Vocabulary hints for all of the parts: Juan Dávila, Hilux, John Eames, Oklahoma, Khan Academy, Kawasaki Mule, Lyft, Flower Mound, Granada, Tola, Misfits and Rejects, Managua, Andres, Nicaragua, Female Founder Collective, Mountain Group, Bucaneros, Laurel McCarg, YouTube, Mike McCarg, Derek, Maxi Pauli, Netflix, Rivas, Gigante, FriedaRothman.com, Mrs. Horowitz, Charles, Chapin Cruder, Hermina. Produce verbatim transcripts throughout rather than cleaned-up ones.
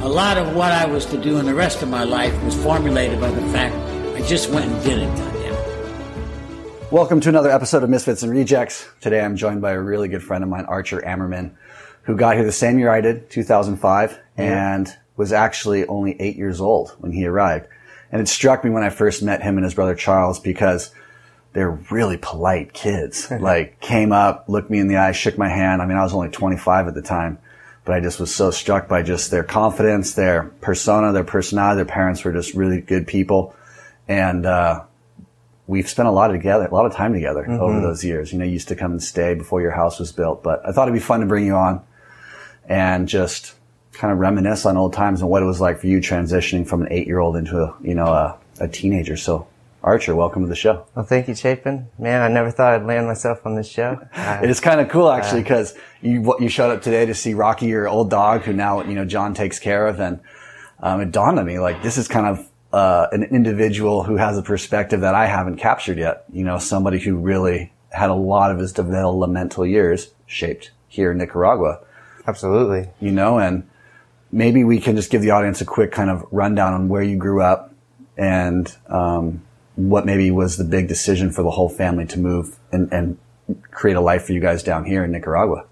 a lot of what I was to do in the rest of my life was formulated by the fact I just went and did it, goddamn. Welcome to another episode of Misfits and Rejects. Today I'm joined by a really good friend of mine, Archer Ammerman, who got here the same year I did, two thousand five, mm-hmm. and was actually only eight years old when he arrived. And it struck me when I first met him and his brother Charles because they're really polite kids. Like, came up, looked me in the eye, shook my hand. I mean, I was only twenty-five at the time. But I just was so struck by just their confidence, their persona, their personality. Their parents were just really good people. And uh, we've spent a lot of together, a lot of time together mm-hmm. over those years. You know, you used to come and stay before your house was built. But I thought it'd be fun to bring you on and just kind of reminisce on old times and what it was like for you transitioning from an eight-year-old into a, you know, a, a teenager. So, Archer, welcome to the show. Well, thank you, Chapin. Man, I never thought I'd land myself on this show. Uh, it's kind of cool, actually, because uh, you you showed up today to see Rocky, your old dog, who now, you know, John takes care of. And um, it dawned on me, like, this is kind of uh, an individual who has a perspective that I haven't captured yet. You know, somebody who really had a lot of his developmental years shaped here in Nicaragua. Absolutely. You know, and maybe we can just give the audience a quick kind of rundown on where you grew up and um what maybe was the big decision for the whole family to move and, and create a life for you guys down here in Nicaragua.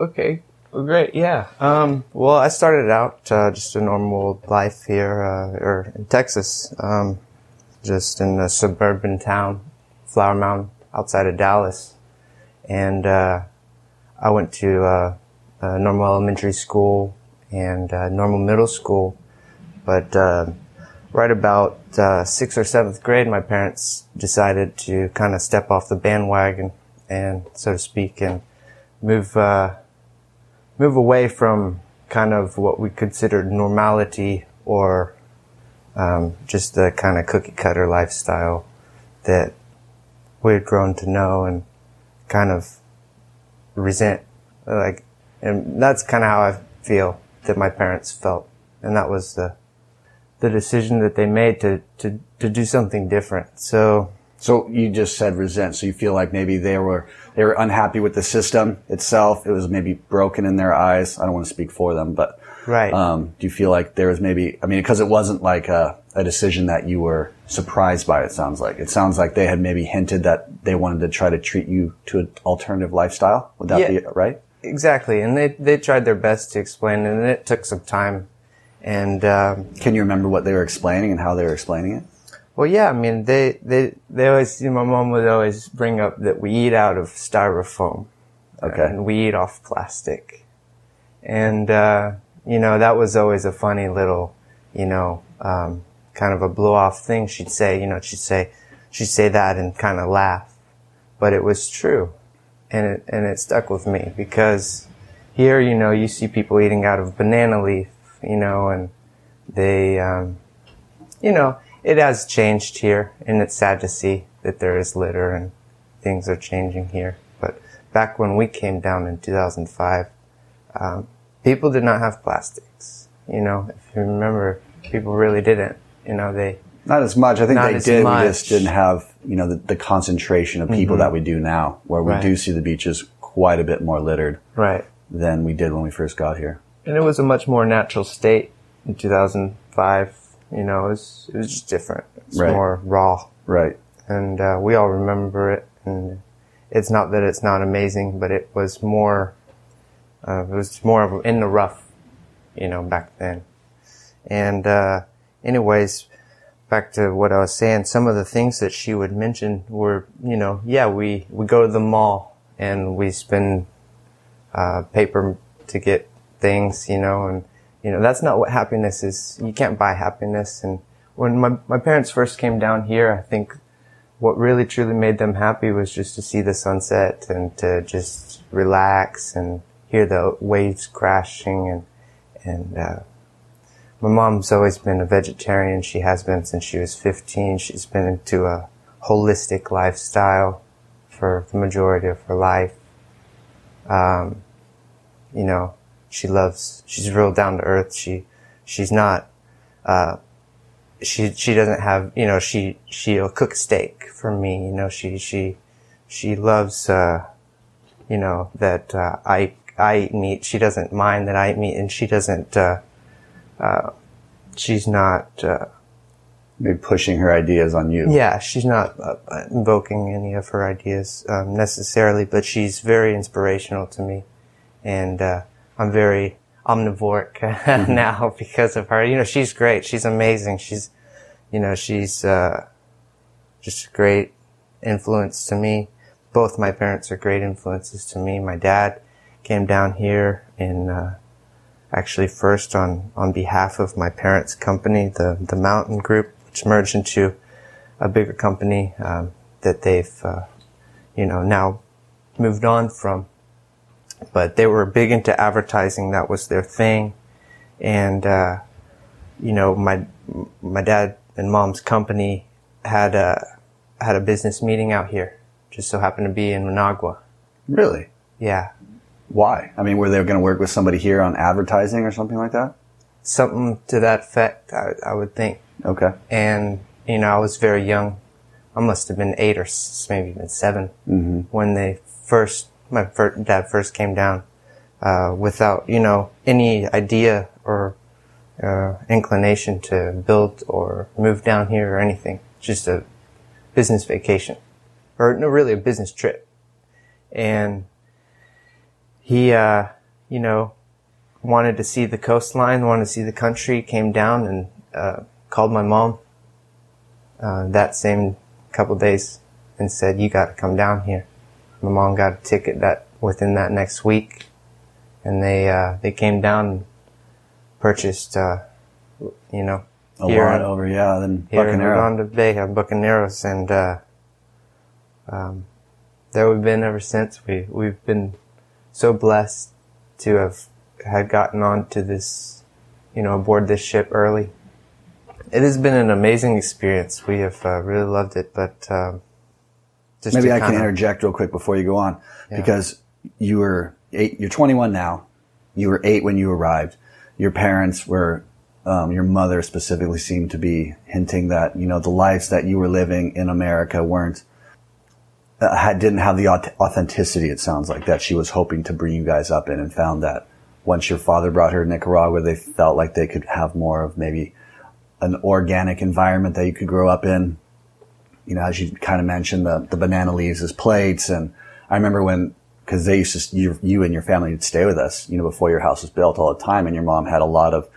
Okay. Well, great. Yeah. Um, well, I started out, uh, just a normal life here, uh, or in Texas, um, just in a suburban town, Flower Mound, outside of Dallas. And, uh, I went to, uh, a normal elementary school and, uh, normal middle school, but, uh, right about uh, sixth or seventh grade, my parents decided to kind of step off the bandwagon, and so to speak, and move uh, move away from kind of what we considered normality or um, just the kind of cookie cutter lifestyle that we had grown to know and kind of resent. Like, and that's kind of how I feel that my parents felt, and that was the. the decision that they made to, to, to do something different. So, so you just said resent. So you feel like maybe they were, they were unhappy with the system itself. It was maybe broken in their eyes. I don't want to speak for them, but right. Um, do you feel like there was maybe, I mean, because it wasn't like a, a decision that you were surprised by, it sounds like. It sounds like they had maybe hinted that they wanted to try to treat you to an alternative lifestyle. Would that yeah, be right? Exactly. And they, they tried their best to explain it, and it took some time. And, um, can you remember what they were explaining and how they were explaining it? Well, yeah, I mean, they, they, they always, you know, my mom would always bring up that we eat out of styrofoam. Okay. And we eat off plastic. And, uh, you know, that was always a funny little, you know, um, kind of a blow off thing. She'd say, you know, she'd say, she'd say that and kind of laugh, but it was true. And it, and it stuck with me because here, you know, you see people eating out of banana leaf. You know, and they, um, you know, it has changed here, and it's sad to see that there is litter and things are changing here. But back when we came down in two thousand five, um, people did not have plastics. You know, if you remember, people really didn't. You know, they not as much. I think they did. Much. We just didn't have, you know, the, the concentration of people mm-hmm. that we do now, where we right. do see the beaches quite a bit more littered right. than we did when we first got here. And it was a much more natural state in two thousand five. You know, it was, it was just different. It's right. more raw. Right. And uh, we all remember it. And it's not that it's not amazing, but it was more, uh, it was more of in the rough, you know, back then. And uh, anyways, back to what I was saying, some of the things that she would mention were, you know, yeah, we, we go to the mall and we spend uh, paper to get things, you know, and, you know, that's not what happiness is. You can't buy happiness. And when my, my parents first came down here, I think what really truly made them happy was just to see the sunset and to just relax and hear the waves crashing and, and, uh, My mom's always been a vegetarian. She has been since she was fifteen. She's been into a holistic lifestyle for the majority of her life. Um, you know, she loves, she's real down to earth. She, she's not, uh, she, she doesn't have, you know, she, she'll cook steak for me. You know, she, she, she loves, uh, you know, that, uh, I, I eat meat. She doesn't mind that I eat meat, and she doesn't, uh, uh, she's not, uh, maybe pushing her ideas on you. Yeah, she's not uh, invoking any of her ideas um, necessarily, but she's very inspirational to me, and uh, I'm very omnivoric mm-hmm. now because of her. You know, she's great. She's amazing. She's, you know, she's uh, just a great influence to me. Both my parents are great influences to me. My dad came down here and uh, actually first on on behalf of my parents' company, the the Mountain Group, which merged into a bigger company um, that they've, uh, you know, now moved on from. But they were big into advertising. That was their thing. And, uh, you know, my my dad and mom's company had a, had a business meeting out here. Just so happened to be in Managua. Really? Yeah. Why? I mean, were they going to work with somebody here on advertising or something like that? Something to that effect, I, I would think. Okay. And, you know, I was very young. I must have been eight or maybe even seven mm-hmm. when they first, my first, dad first came down, uh, without, you know, any idea or, uh, inclination to build or move down here or anything. Just a business vacation or no, really a business trip. And he, uh, you know, wanted to see the coastline, wanted to see the country, came down and, uh, called my mom, uh, that same couple days and said, you got to come down here. My mom got a ticket that within that next week, and they, uh, they came down and purchased, uh, you know, a lot over, yeah, then Bucaneros. They have Bucaneros, and, uh, um, there we've been ever since. We, we've been so blessed to have had gotten on to this, you know, aboard this ship early. It has been an amazing experience. We have uh, really loved it, but um, just maybe I can interject real quick before you go on, yeah. Because you were eight, you're twenty-one now. You were eight when you arrived. Your parents were, um, your mother specifically seemed to be hinting that, you know, the lives that you were living in America weren't uh, had didn't have the authenticity. It sounds like that she was hoping to bring you guys up in, and found that once your father brought her to Nicaragua, they felt like they could have more of maybe an organic environment that you could grow up in. You know, as you kind of mentioned, the, the banana leaves as plates. And I remember when, cause they used to, you, you and your family would stay with us, you know, before your house was built all the time. And your mom had a lot of,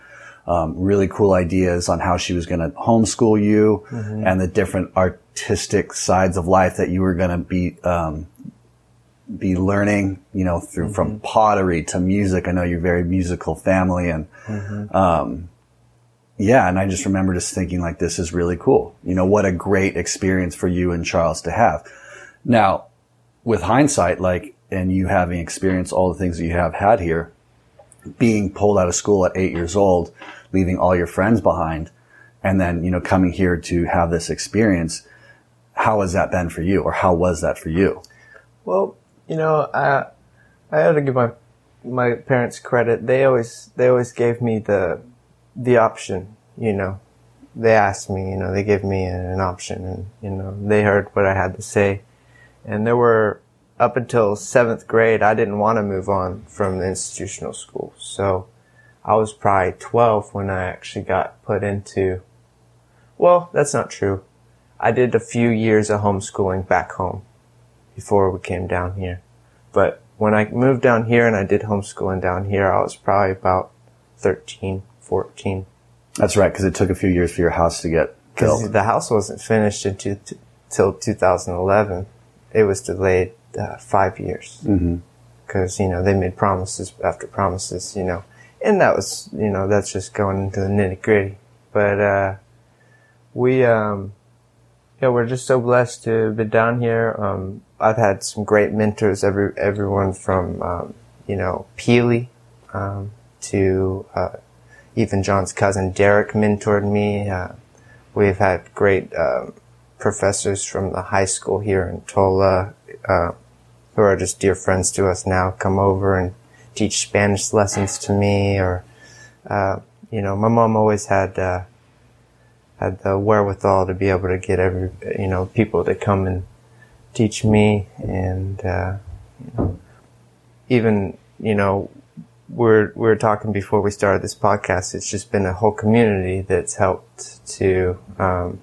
um, really cool ideas on how she was going to homeschool you mm-hmm. and the different artistic sides of life that you were going to be, um, be learning, you know, through, mm-hmm. from pottery to music. I know you're a very musical family, and, mm-hmm. um, yeah, and I just remember just thinking, like, this is really cool. You know, what a great experience for you and Charles to have. Now, with hindsight, like, and you having experienced all the things that you have had here, being pulled out of school at eight years old, leaving all your friends behind, and then, you know, coming here to have this experience, how has that been for you, or how was that for you? Well, you know, I I had to give my my parents credit. They always they always gave me the the option, you know. They asked me, you know, they gave me an option, and, you know, they heard what I had to say. And there were, up until seventh grade, I didn't want to move on from the institutional school. So I was probably twelve when I actually got put into, well, that's not true. I did a few years of homeschooling back home before we came down here. But when I moved down here and I did homeschooling down here, I was probably about thirteen, fourteen. That's right, because it took a few years for your house to get built. Because the house wasn't finished until two thousand eleven. It was delayed uh, five years. Because, mm-hmm. you know, they made promises after promises, you know. And that was, you know, that's just going into the nitty-gritty. But uh, we, um, yeah, we're just so blessed to be down here. Um, I've had some great mentors, every everyone from, um, you know, Pili um, to... Uh, Ethan John's cousin Derek mentored me. Uh, we've had great uh, professors from the high school here in Tola, uh, who are just dear friends to us now, come over and teach Spanish lessons to me. Or, uh, you know, my mom always had uh, had the wherewithal to be able to get every, you know, people to come and teach me. And uh, you know, even, you know, we're we're talking before we started this podcast. It's just been a whole community that's helped to, um,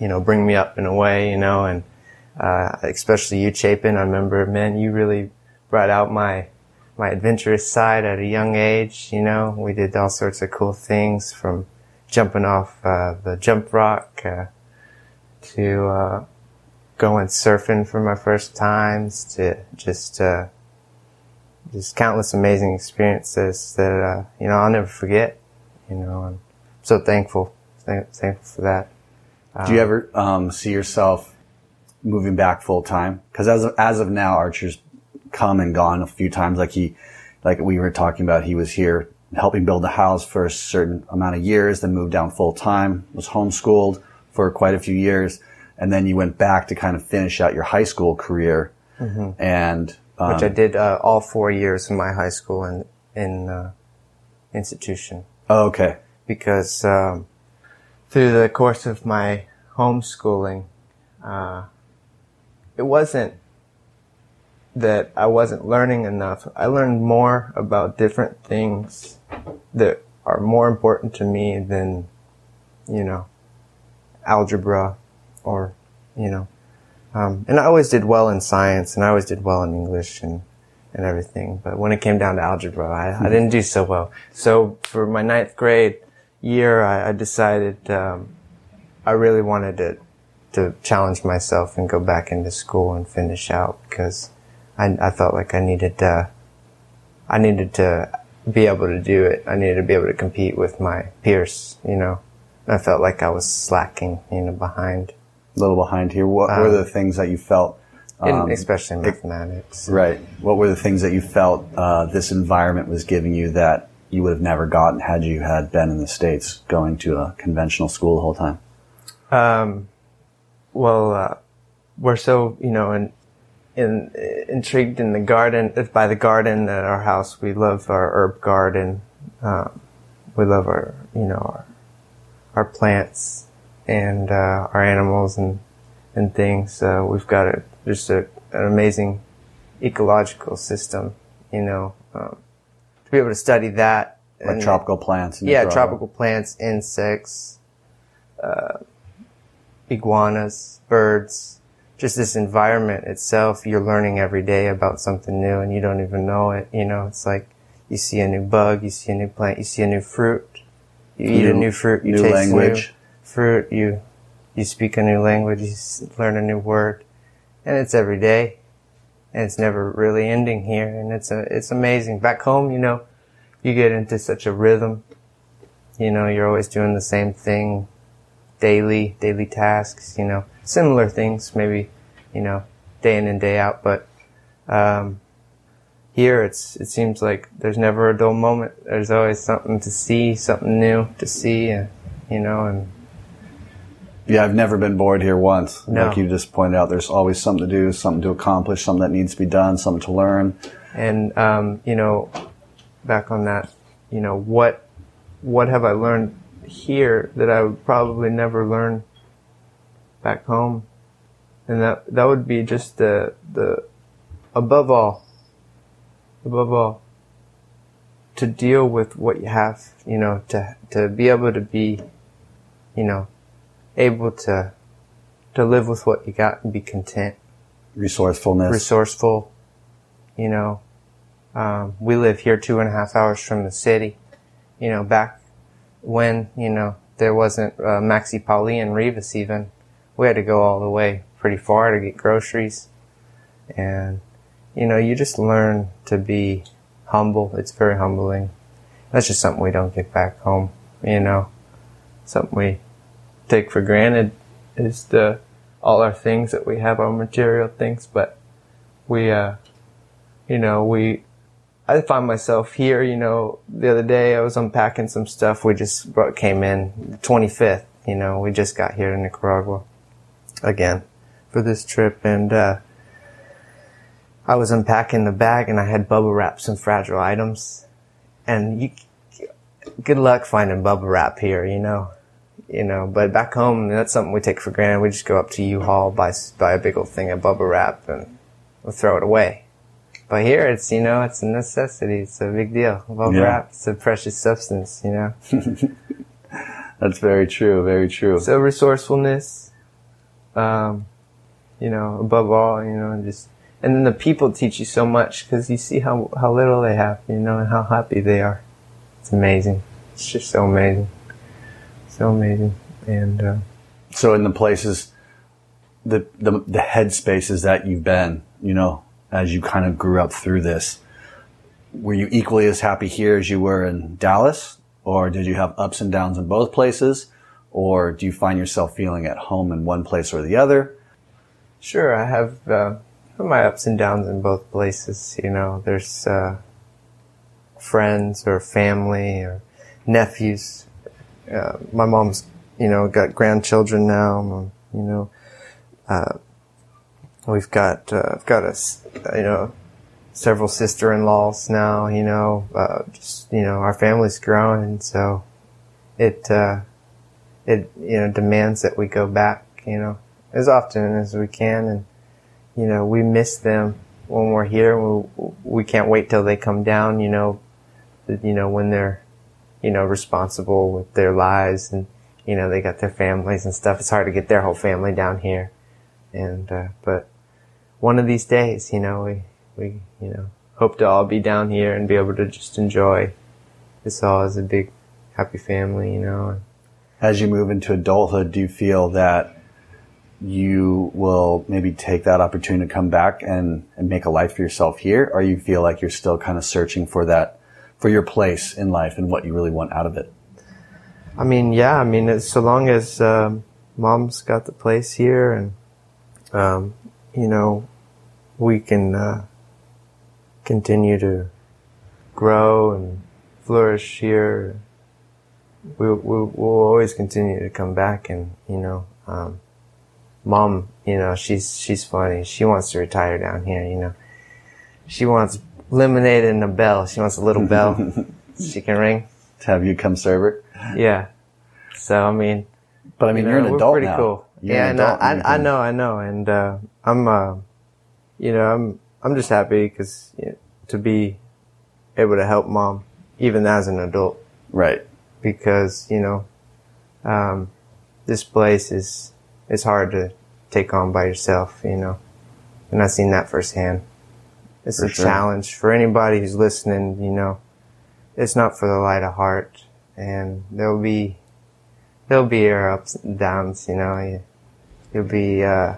you know, bring me up in a way, you know, and uh, especially you, Chapin. I remember, man, you really brought out my my adventurous side at a young age. You know, we did all sorts of cool things, from jumping off uh, the jump rock uh, to uh, going surfing for my first times, to just. Uh, Just countless amazing experiences that, uh, you know, I'll never forget, you know, and I'm so thankful, th- thankful for that. Um, Do you ever, um, see yourself moving back full time? Cause as of, as of now, Archer's come and gone a few times. Like he, like we were talking about, he was here helping build the house for a certain amount of years, then moved down full time, was homeschooled for quite a few years. And then you went back to kind of finish out your high school career. Mm-hmm. And, Um, which I did uh, all four years of my high school in in uh, institution. Oh, okay. Because um, through the course of my homeschooling, uh, it wasn't that I wasn't learning enough. I learned more about different things that are more important to me than, you know, algebra or, you know. Um, and I always did well in science, and I always did well in English and, and everything. But when it came down to algebra, I, I didn't do so well. So for my ninth grade year, I, I decided, um, I really wanted to, to challenge myself and go back into school and finish out, because I, I felt like I needed, uh, I needed to be able to do it. I needed to be able to compete with my peers, you know. I felt like I was slacking, you know, behind. A little behind here. What um, were the things that you felt, um, in, especially in mathematics? Right. What were the things that you felt uh, this environment was giving you that you would have never gotten had you had been in the States going to a conventional school the whole time? Um, well, uh, we're so, you know, in, in, intrigued in the garden, by the garden at our house. We love our herb garden. Um, we love our, you know, our, our plants. And uh, our animals and and things. Uh, we've got a, just a, an amazing ecological system, you know. Um, to be able to study that, like and, tropical plants, in yeah, Nicaragua. Tropical plants, insects, uh, iguanas, birds. Just this environment itself. You're learning every day about something new, and you don't even know it. You know, it's like you see a new bug, you see a new plant, you see a new fruit, you new, eat a new fruit, you new taste language. New, Fruit, you, you speak a new language, you learn a new word, and it's every day, and it's never really ending here, and it's a, it's amazing. Back home, you know, you get into such a rhythm, you know, you're always doing the same thing, daily, daily tasks, you know, similar things, maybe, you know, day in and day out, but, um, here it's, it seems like there's never a dull moment. There's always something to see, something new to see, and, you know, and, yeah, I've never been bored here once. No. Like you just pointed out, there's always something to do, something to accomplish, something that needs to be done, something to learn. And, um, you know, back on that, you know, what what have I learned here that I would probably never learn back home? And that that would be just the, the above all, above all, to deal with what you have, you know, to to be able to be, you know, able to to live with what you got and be content. Resourcefulness. Resourceful. You know, um, we live here two and a half hours from the city. You know, back when, you know, there wasn't uh, Maxi Pauli and Rivas even. We had to go all the way pretty far to get groceries. And, you know, you just learn to be humble. It's very humbling. That's just something we don't get back home, you know. Something we take for granted is the all our things that we have, our material things, but we uh you know we I find myself here, you know, the other day I was unpacking some stuff. We just brought, came in the twenty-fifth, you know, we just got here to Nicaragua again for this trip. And, uh, I was unpacking the bag and I had bubble wrap some fragile items, and you, good luck finding bubble wrap here, you know, you know, but back home, that's something we take for granted. We just go up to U-Haul, buy, buy a big old thing of bubble wrap and we'll throw it away. But here, it's, you know, it's a necessity. It's a big deal. Bubble yeah. wrap, it's a precious substance, you know. That's very true, very true. So resourcefulness, um, you know, above all, you know, and just, and then the people teach you so much because you see how, how little they have, you know, and how happy they are. It's amazing. It's just so amazing. So amazing. And, uh, so in the places, the, the, the head spaces that you've been, you know, as you kind of grew up through this, were you equally as happy here as you were in Dallas? Or did you have ups and downs in both places? Or do you find yourself feeling at home in one place or the other? Sure, I have uh, my ups and downs in both places. You know, there's uh, friends or family or nephews. Uh, my mom's, you know, got grandchildren now, you know, uh, We've got, uh, I've got a, you know, several sister-in-laws now, you know, uh, just, you know, our family's growing. So it, uh, it, you know, demands that we go back, you know, as often as we can. And, you know, we miss them when we're here. We, we can't wait till they come down, you know, you know, when they're, you know, responsible with their lives and, you know, they got their families and stuff. It's hard to get their whole family down here. And, uh, but, one of these days, you know, we, we, you know, hope to all be down here and be able to just enjoy this all as a big, happy family, you know. As you move into adulthood, do you feel that you will maybe take that opportunity to come back and, and make a life for yourself here? Or you feel like you're still kind of searching for that, for your place in life and what you really want out of it? I mean, yeah, I mean, it's, so long as um, mom's got the place here and, um, you know, we can uh, continue to grow and flourish here. We, we, we'll always continue to come back, and you know, um, mom, you know, she's she's funny. She wants to retire down here. You know, she wants lemonade and a bell. She wants a little bell she can ring to have you come serve her. Yeah. So I mean, but I mean, you know, you're an adult we're pretty now. Cool. You're yeah, and I, I, I know, I know, and uh, I'm. Uh, You know, I'm I'm just happy because you know, to be able to help mom, even as an adult, right? Because you know, um, this place is is hard to take on by yourself. You know, and I've seen that firsthand. It's for a sure. challenge for anybody who's listening. You know, it's not for the light of heart, and there'll be there'll be your ups and downs. You know, you'll be. Uh,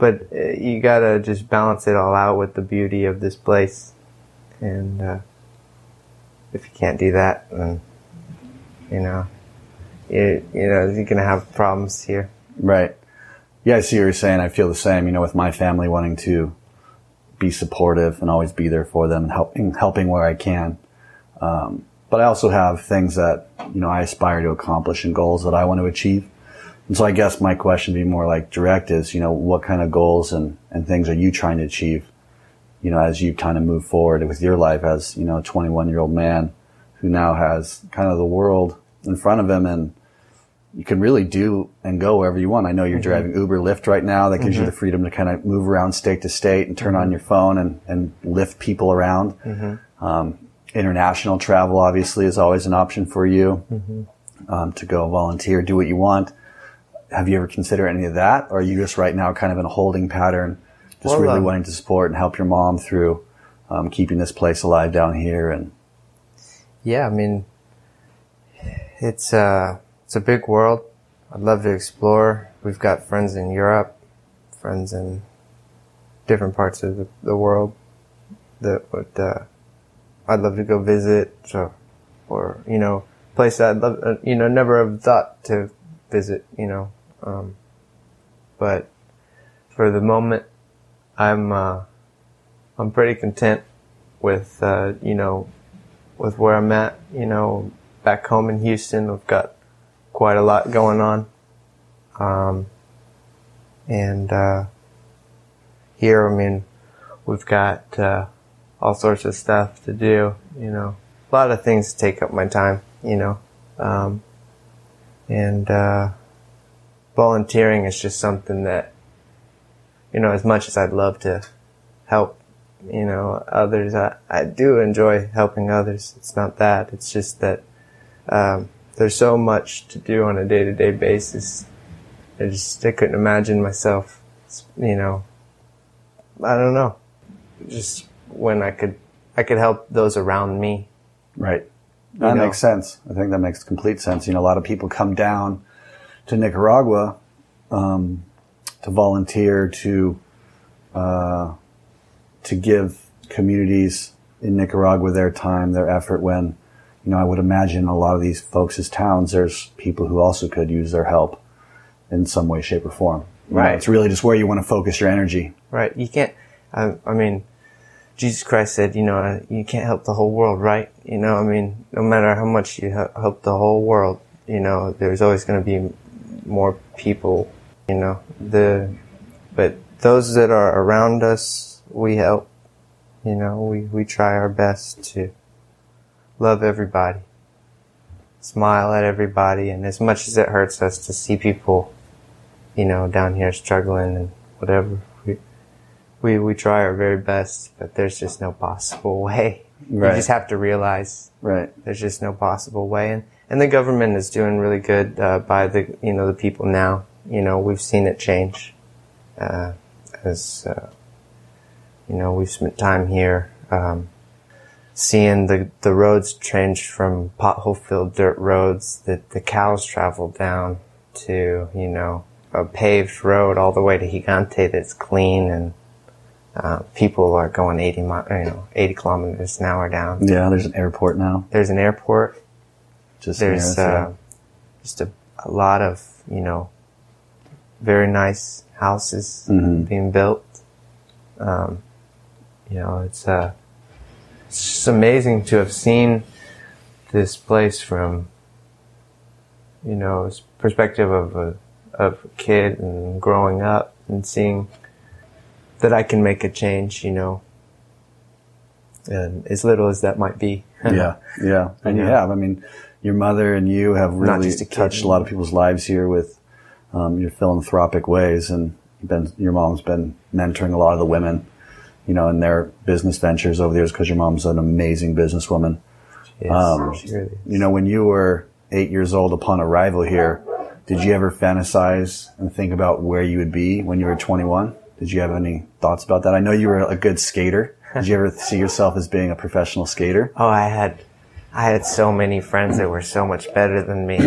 But you gotta just balance it all out with the beauty of this place. And, uh, if you can't do that, then, you know, you, you know, you're gonna have problems here. Right. Yeah, I see what you're saying. I feel the same, you know, with my family wanting to be supportive and always be there for them and helping, helping where I can. Um, but I also have things that, you know, I aspire to accomplish and goals that I want to achieve. And so I guess my question would be more like direct is, you know, what kind of goals and, and things are you trying to achieve, you know, as you kind of move forward with your life as, you know, a twenty-one-year-old man who now has kind of the world in front of him and you can really do and go wherever you want. I know you're mm-hmm. driving Uber, Lyft right now. That gives mm-hmm. you the freedom to kind of move around state to state and turn mm-hmm. on your phone and, and lift people around. Mm-hmm. Um, international travel, obviously, is always an option for you mm-hmm. um, to go volunteer, do what you want. Have you ever considered any of that? Or are you just right now kind of in a holding pattern, just well, really um, wanting to support and help your mom through um, keeping this place alive down here? And yeah, I mean, it's, uh, it's a big world. I'd love to explore. We've got friends in Europe, friends in different parts of the, the world that would, uh, I'd love to go visit or, or you know, place I'd love, uh, you know, never have thought to visit, you know. Um, but for the moment, I'm, uh, I'm pretty content with, uh, you know, with where I'm at, you know, back home in Houston. I've got quite a lot going on. Um, and, uh, here, I mean, we've got, uh, all sorts of stuff to do, you know, a lot of things to take up my time, you know, um, and, uh, volunteering is just something that, you know, as much as I'd love to help, you know, others, I, I do enjoy helping others. It's not that. It's just that, um, there's so much to do on a day-to-day basis. I just, I couldn't imagine myself, you know, I don't know, just when I could, I could help those around me. Right. That makes sense. I think that makes complete sense. You know, a lot of people come down to Nicaragua, um, to volunteer, to, uh, to give communities in Nicaragua their time, their effort, when, you know, I would imagine a lot of these folks' towns, there's people who also could use their help in some way, shape, or form. Right. You know, it's really just where you want to focus your energy. Right. You can't, I, I mean, Jesus Christ said, you know, you can't help the whole world, right? You know, I mean, no matter how much you help the whole world, you know, there's always going to be more people, you know, the, but those that are around us, we help, you know, we, we try our best to love everybody, smile at everybody. And as much as it hurts us to see people, you know, down here struggling and whatever, We we try our very best, but there's just no possible way. Right. You just have to realize, right, there's just no possible way. And and the government is doing really good uh, by the you know the people now. You know, we've seen it change uh, as uh, you know we've spent time here, um, seeing the the roads change from pothole-filled dirt roads that the cows travel down to you know a paved road all the way to Gigante that's clean and. Uh, people are going eighty, mi- you know, eighty kilometers an hour down. Yeah, there's an airport now. There's an airport. Just there's near, uh, just a, a lot of you know very nice houses mm-hmm. being built. Um, you know, it's uh, it's just amazing to have seen this place from you know perspective of a of a kid and growing up and seeing. That I can make a change, you know, and as little as that might be. yeah, yeah, and you have. I mean, your mother and you have really a touched a lot of people's lives here with um, your philanthropic ways, and been, your mom's been mentoring a lot of the women, you know, in their business ventures over the years because your mom's an amazing businesswoman. She is. Um, she really is. You know, when you were eight years old upon arrival here, did you ever fantasize and think about where you would be when you were twenty-one? Did you have any thoughts about that? I know you were a good skater. Did you ever see yourself as being a professional skater? Oh, I had, I had so many friends that were so much better than me.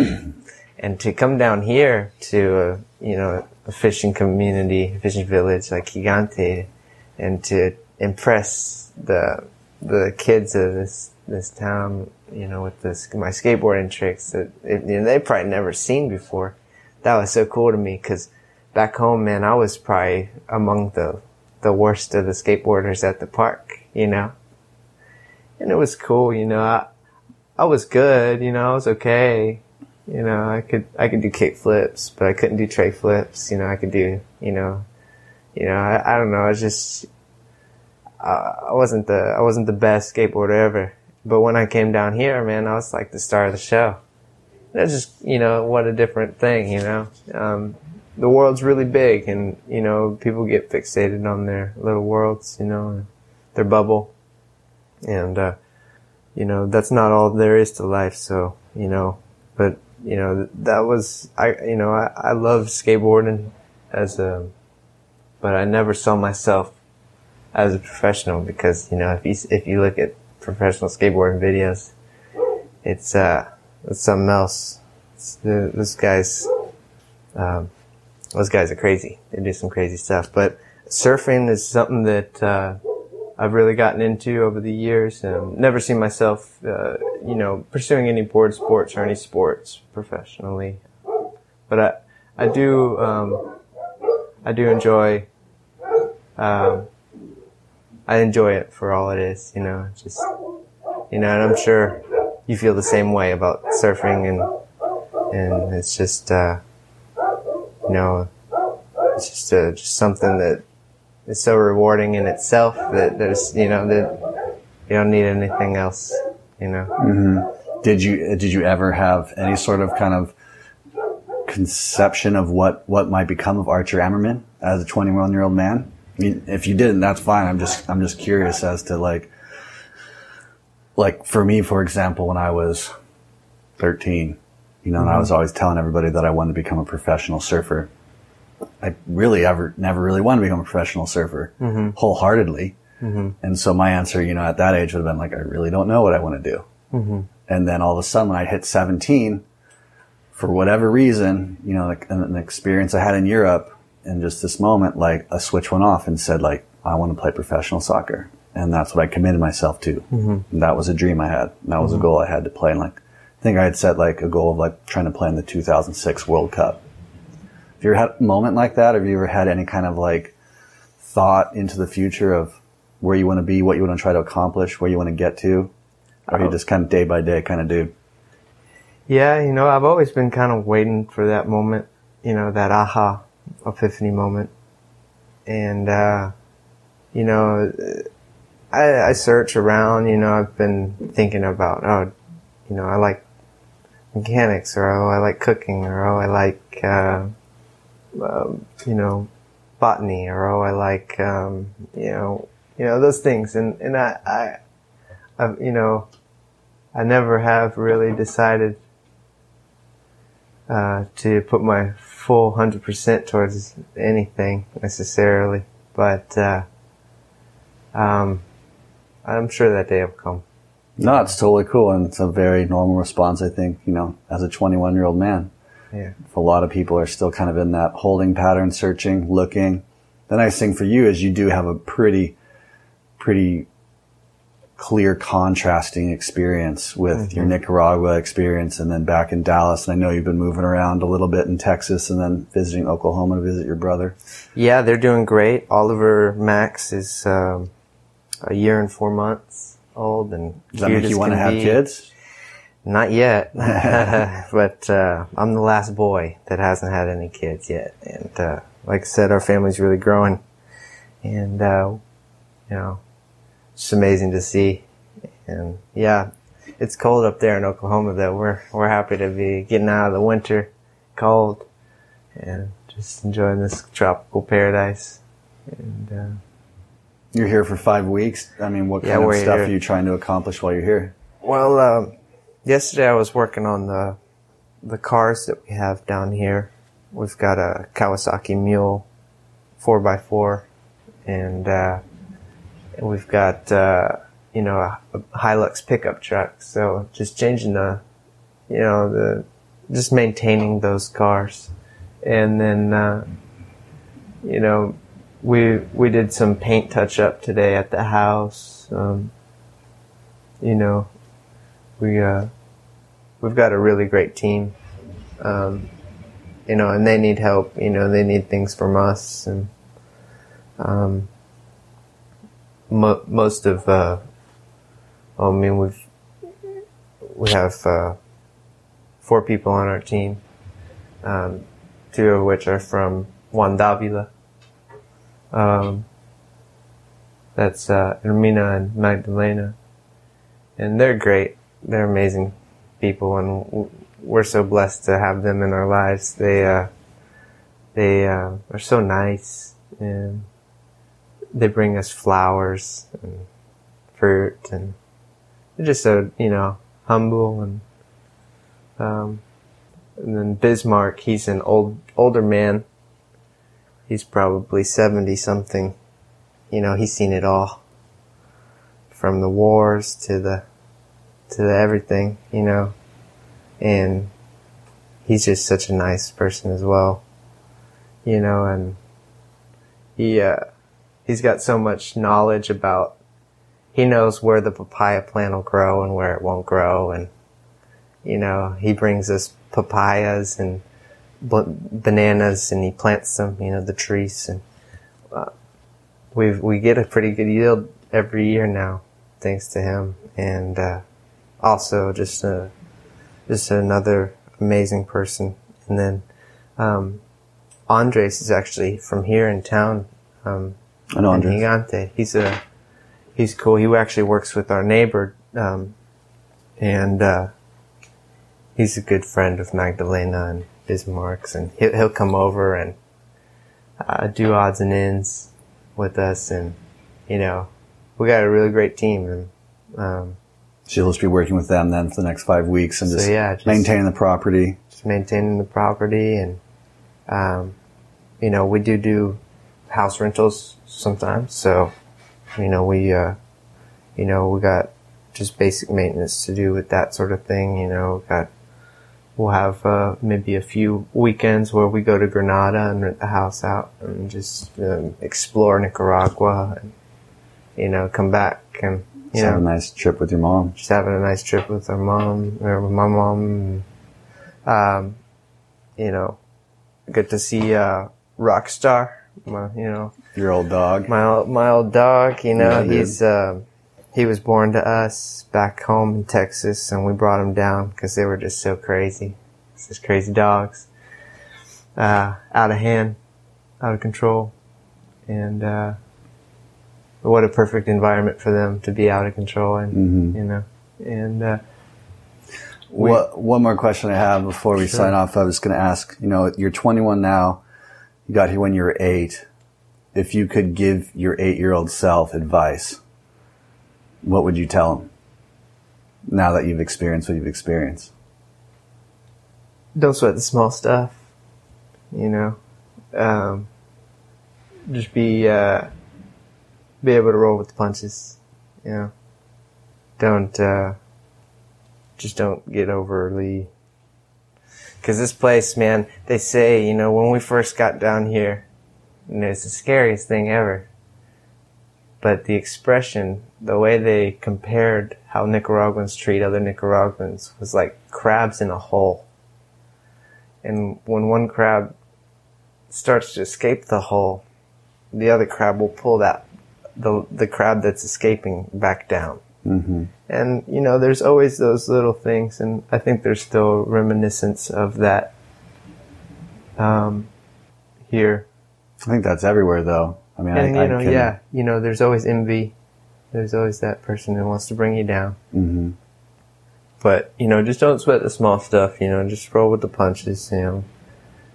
And to come down here to, a, you know, a fishing community, a fishing village like Gigante, and to impress the, the kids of this, this town, you know, with this, my skateboarding tricks that it, you know, they'd probably never seen before. That was so cool to me because back home, man, I was probably among the the worst of the skateboarders at the park, you know. And it was cool, you know. I, I was good, you know. I was okay, you know. I could I could do kick flips, but I couldn't do tray flips, you know. I could do, you know, you know. I, I don't know. I was just uh, I wasn't the I wasn't the best skateboarder ever. But when I came down here, man, I was like the star of the show. That's just you know what a different thing, you know. Um, The world's really big, and, you know, people get fixated on their little worlds, you know, their bubble. And, uh, you know, that's not all there is to life, so, you know, but, you know, that was, I, you know, I, I loved skateboarding as a, but I never saw myself as a professional because, you know, if you, if you look at professional skateboarding videos, it's, uh, it's something else. It's the, this guy's, um, Those guys are crazy. They do some crazy stuff. But surfing is something that uh I've really gotten into over the years. And never seen myself, uh, you know, pursuing any board sports or any sports professionally. But I, I do, um, I do enjoy um, I enjoy it for all it is, you know, just, you know, and I'm sure you feel the same way about surfing, and, and it's just, uh, you know, it's just, uh, just something that is so rewarding in itself that there's, you know, that you don't need anything else, you know. Mm-hmm. Did you, did you ever have any sort of kind of conception of what, what might become of Archer Ammerman as a twenty-one year old man? I mean, if you didn't, that's fine. I'm just, I'm just curious as to like, like for me, for example, when I was thirteen, you know, mm-hmm. and I was always telling everybody that I wanted to become a professional surfer. I really ever, never really wanted to become a professional surfer mm-hmm. wholeheartedly. Mm-hmm. And so my answer, you know, at that age would have been like, I really don't know what I want to do. Mm-hmm. And then all of a sudden when I hit seventeen, for whatever reason, you know, like an, an experience I had in Europe, and just this moment, like a switch went off and said, like, I want to play professional soccer. And that's what I committed myself to. Mm-hmm. That was a dream I had. That was mm-hmm. a goal I had to play. And like, I think I had set like a goal of like trying to play in the two thousand six World Cup. Have you ever had a moment like that? Have you ever had any kind of like thought into the future of where you want to be, what you want to try to accomplish, where you want to get to? Or are you just kind of day by day kind of dude? Yeah, you know, I've always been kind of waiting for that moment, you know, that aha epiphany moment. And, uh, you know, I, I search around, you know, I've been thinking about, oh, you know, I like mechanics, or oh, I like cooking, or oh, I like, uh, um, you know, botany, or oh, I like, um, you know, you know, those things. And, and I, I, I've, you know, I never have really decided, uh, to put my full one hundred percent towards anything necessarily, but uh um I'm sure that day will come. No, it's totally cool, and it's a very normal response, I think, you know, as a twenty-one-year-old man. Yeah. A lot of people are still kind of in that holding pattern, searching, looking. The nice thing for you is you do have a pretty, pretty clear contrasting experience with mm-hmm. your Nicaragua experience and then back in Dallas. And I know you've been moving around a little bit in Texas and then visiting Oklahoma to visit your brother. Yeah, they're doing great. Oliver Max is um, a year and four months old. And does that make you want to have kids? Not yet. But uh, I'm the last boy that hasn't had any kids yet. And uh, like I said, our family's really growing. And, uh, you know, it's amazing to see. And yeah, it's cold up there in Oklahoma, though. We're, we're happy to be getting out of the winter cold and just enjoying this tropical paradise. And, uh, you're here for five weeks. I mean, what kind yeah, of stuff here. Are you trying to accomplish while you're here? Well, um, yesterday I was working on the, the cars that we have down here. We've got a Kawasaki Mule four by four and, uh, and we've got, uh, you know, a, a Hilux pickup truck. So just changing the, you know, the, just maintaining those cars. And then, uh, you know, we, we did some paint touch up today at the house. Um, you know, we, uh, we've got a really great team. Um, you know, and they need help, you know, they need things from us. And, um, most of, uh, I mean, we've, we have, uh, four people on our team, um, two of which are from Juan Dávila. Um, that's, uh, Hermina and Magdalena. And they're great. They're amazing people, and we're so blessed to have them in our lives. They, uh, they, uh, are so nice, and they bring us flowers and fruit, and they're just so, you know, humble. And, um, and then Bismarck, he's an old, older man. He's probably seventy something. You know, he's seen it all. From the wars to the, to the everything, you know, and he's just such a nice person as well, you know, and he, uh, he's got so much knowledge about, he knows where the papaya plant will grow and where it won't grow. And, you know, he brings us papayas and b- bananas, and he plants them, you know, the trees. And, uh, we've, we get a pretty good yield every year now, thanks to him. And uh, also just a, just another amazing person. And then um, Andres is actually from here in town. Um, and Andres. Gigante. He's a, he's cool. He actually works with our neighbor, um, and uh, he's a good friend of Magdalena and Bismarck's, and he'll, he'll come over and uh, do odds and ends with us, and you know, we got a really great team. And um, so you'll just be working with them then for the next five weeks, and so just, yeah, just maintaining the property. Just maintaining the property, and um, you know, we do do house rentals sometimes, so. You know, we, uh, you know, we got just basic maintenance to do with that sort of thing. You know, got, we'll have, uh, maybe a few weekends where we go to Granada and rent the house out and just, um, explore Nicaragua and, you know, come back and, you know, have a nice trip with your mom. Just having a nice trip with our mom, or with my mom. Um, you know, good to see, uh, Rockstar. My, you know, your old dog, my old, my old dog, you know, yeah, he's, uh, he was born to us back home in Texas, and we brought him down because they were just so crazy. It's just crazy dogs, uh, out of hand, out of control. And, uh, what a perfect environment for them to be out of control and, mm-hmm. you know, and, uh, we, what, one more question I have before we sure. sign off. I was going to ask, you know, you're twenty-one now. You got here when you were eight. If you could give your eight-year-old self advice, what would you tell him now that you've experienced what you've experienced? Don't sweat the small stuff, you know. Um, just be uh, be able to roll with the punches, you know. Don't, uh, just don't get overly... Because this place, man, they say, you know, when we first got down here, you know, it's the scariest thing ever. But the expression, the way they compared how Nicaraguans treat other Nicaraguans was like crabs in a hole. And when one crab starts to escape the hole, the other crab will pull that, the, the crab that's escaping back down. Mm-hmm. And, you know, there's always those little things, and I think there's still reminiscence of that um, here. I think that's everywhere, though. I mean, and, I, you know, I can... yeah, you know, there's always envy. There's always that person who wants to bring you down. Mm-hmm. But, you know, just don't sweat the small stuff, you know, just roll with the punches, you know.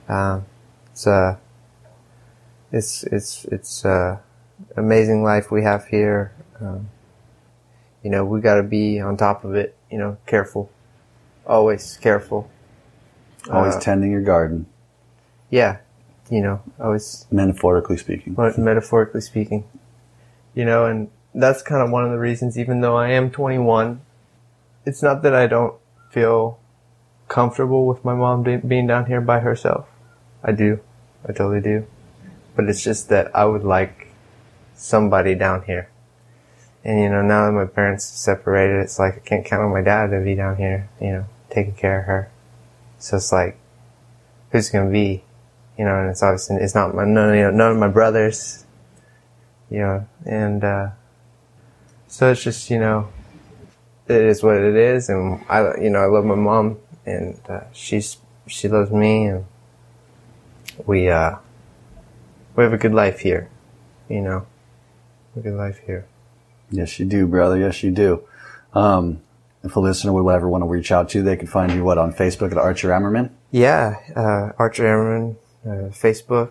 Um, it's, uh, it's, it's, it's, uh, amazing life we have here. Um, You know, we gotta be on top of it, you know, careful. Always careful. Always uh, tending your garden. Yeah. You know, always. Metaphorically speaking. Metaphorically speaking. You know, and that's kind of one of the reasons, even though I am twenty-one, it's not that I don't feel comfortable with my mom being down here by herself. I do. I totally do. But it's just that I would like somebody down here. And, you know, now that my parents have separated, it's like I can't count on my dad to be down here, you know, taking care of her. So it's like, who's going to be? You know, and it's obviously, it's not my, none, you know, none of my brothers, you know, and, uh, so it's just, you know, it is what it is. And I, you know, I love my mom, and, uh, she's, she loves me, and we, uh, we have a good life here, you know, a good life here. Yes, you do, brother. Yes, you do. Um, if a listener would ever want to reach out to you, they can find you, what, on Facebook at Archer Ammerman? Yeah, uh, Archer Ammerman, uh, Facebook.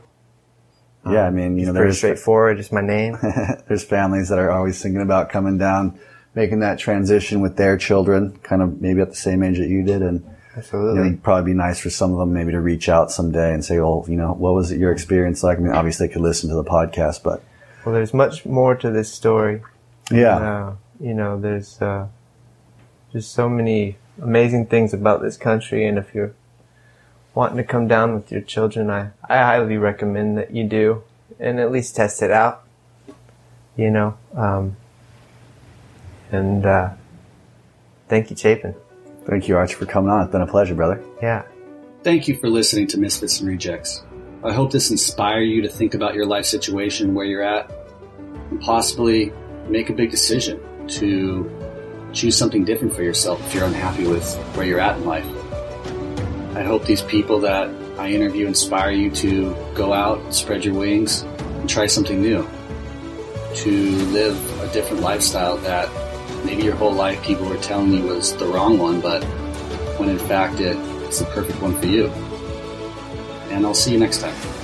Um, yeah, I mean, you know, there's... Pretty straightforward, just my name. There's families that are always thinking about coming down, making that transition with their children, kind of maybe at the same age that you did, and... Absolutely. You know, it'd probably be nice for some of them maybe to reach out someday and say, well, you know, what was it your experience like? I mean, obviously they could listen to the podcast, but... Well, there's much more to this story. Yeah. Uh, you know, there's uh, just so many amazing things about this country, and if you're wanting to come down with your children, I, I highly recommend that you do, and at least test it out, you know. Um, and uh, thank you, Chapin. Thank you, Arch, for coming on. It's been a pleasure, brother. Yeah. Thank you for listening to Misfits and Rejects. I hope this inspired you to think about your life situation, where you're at, and possibly make a big decision to choose something different for yourself if you're unhappy with where you're at in life. I hope these people that I interview inspire you to go out, spread your wings, and try something new, to live a different lifestyle that maybe your whole life people were telling you was the wrong one, but when in fact it, it's the perfect one for you. And I'll see you next time.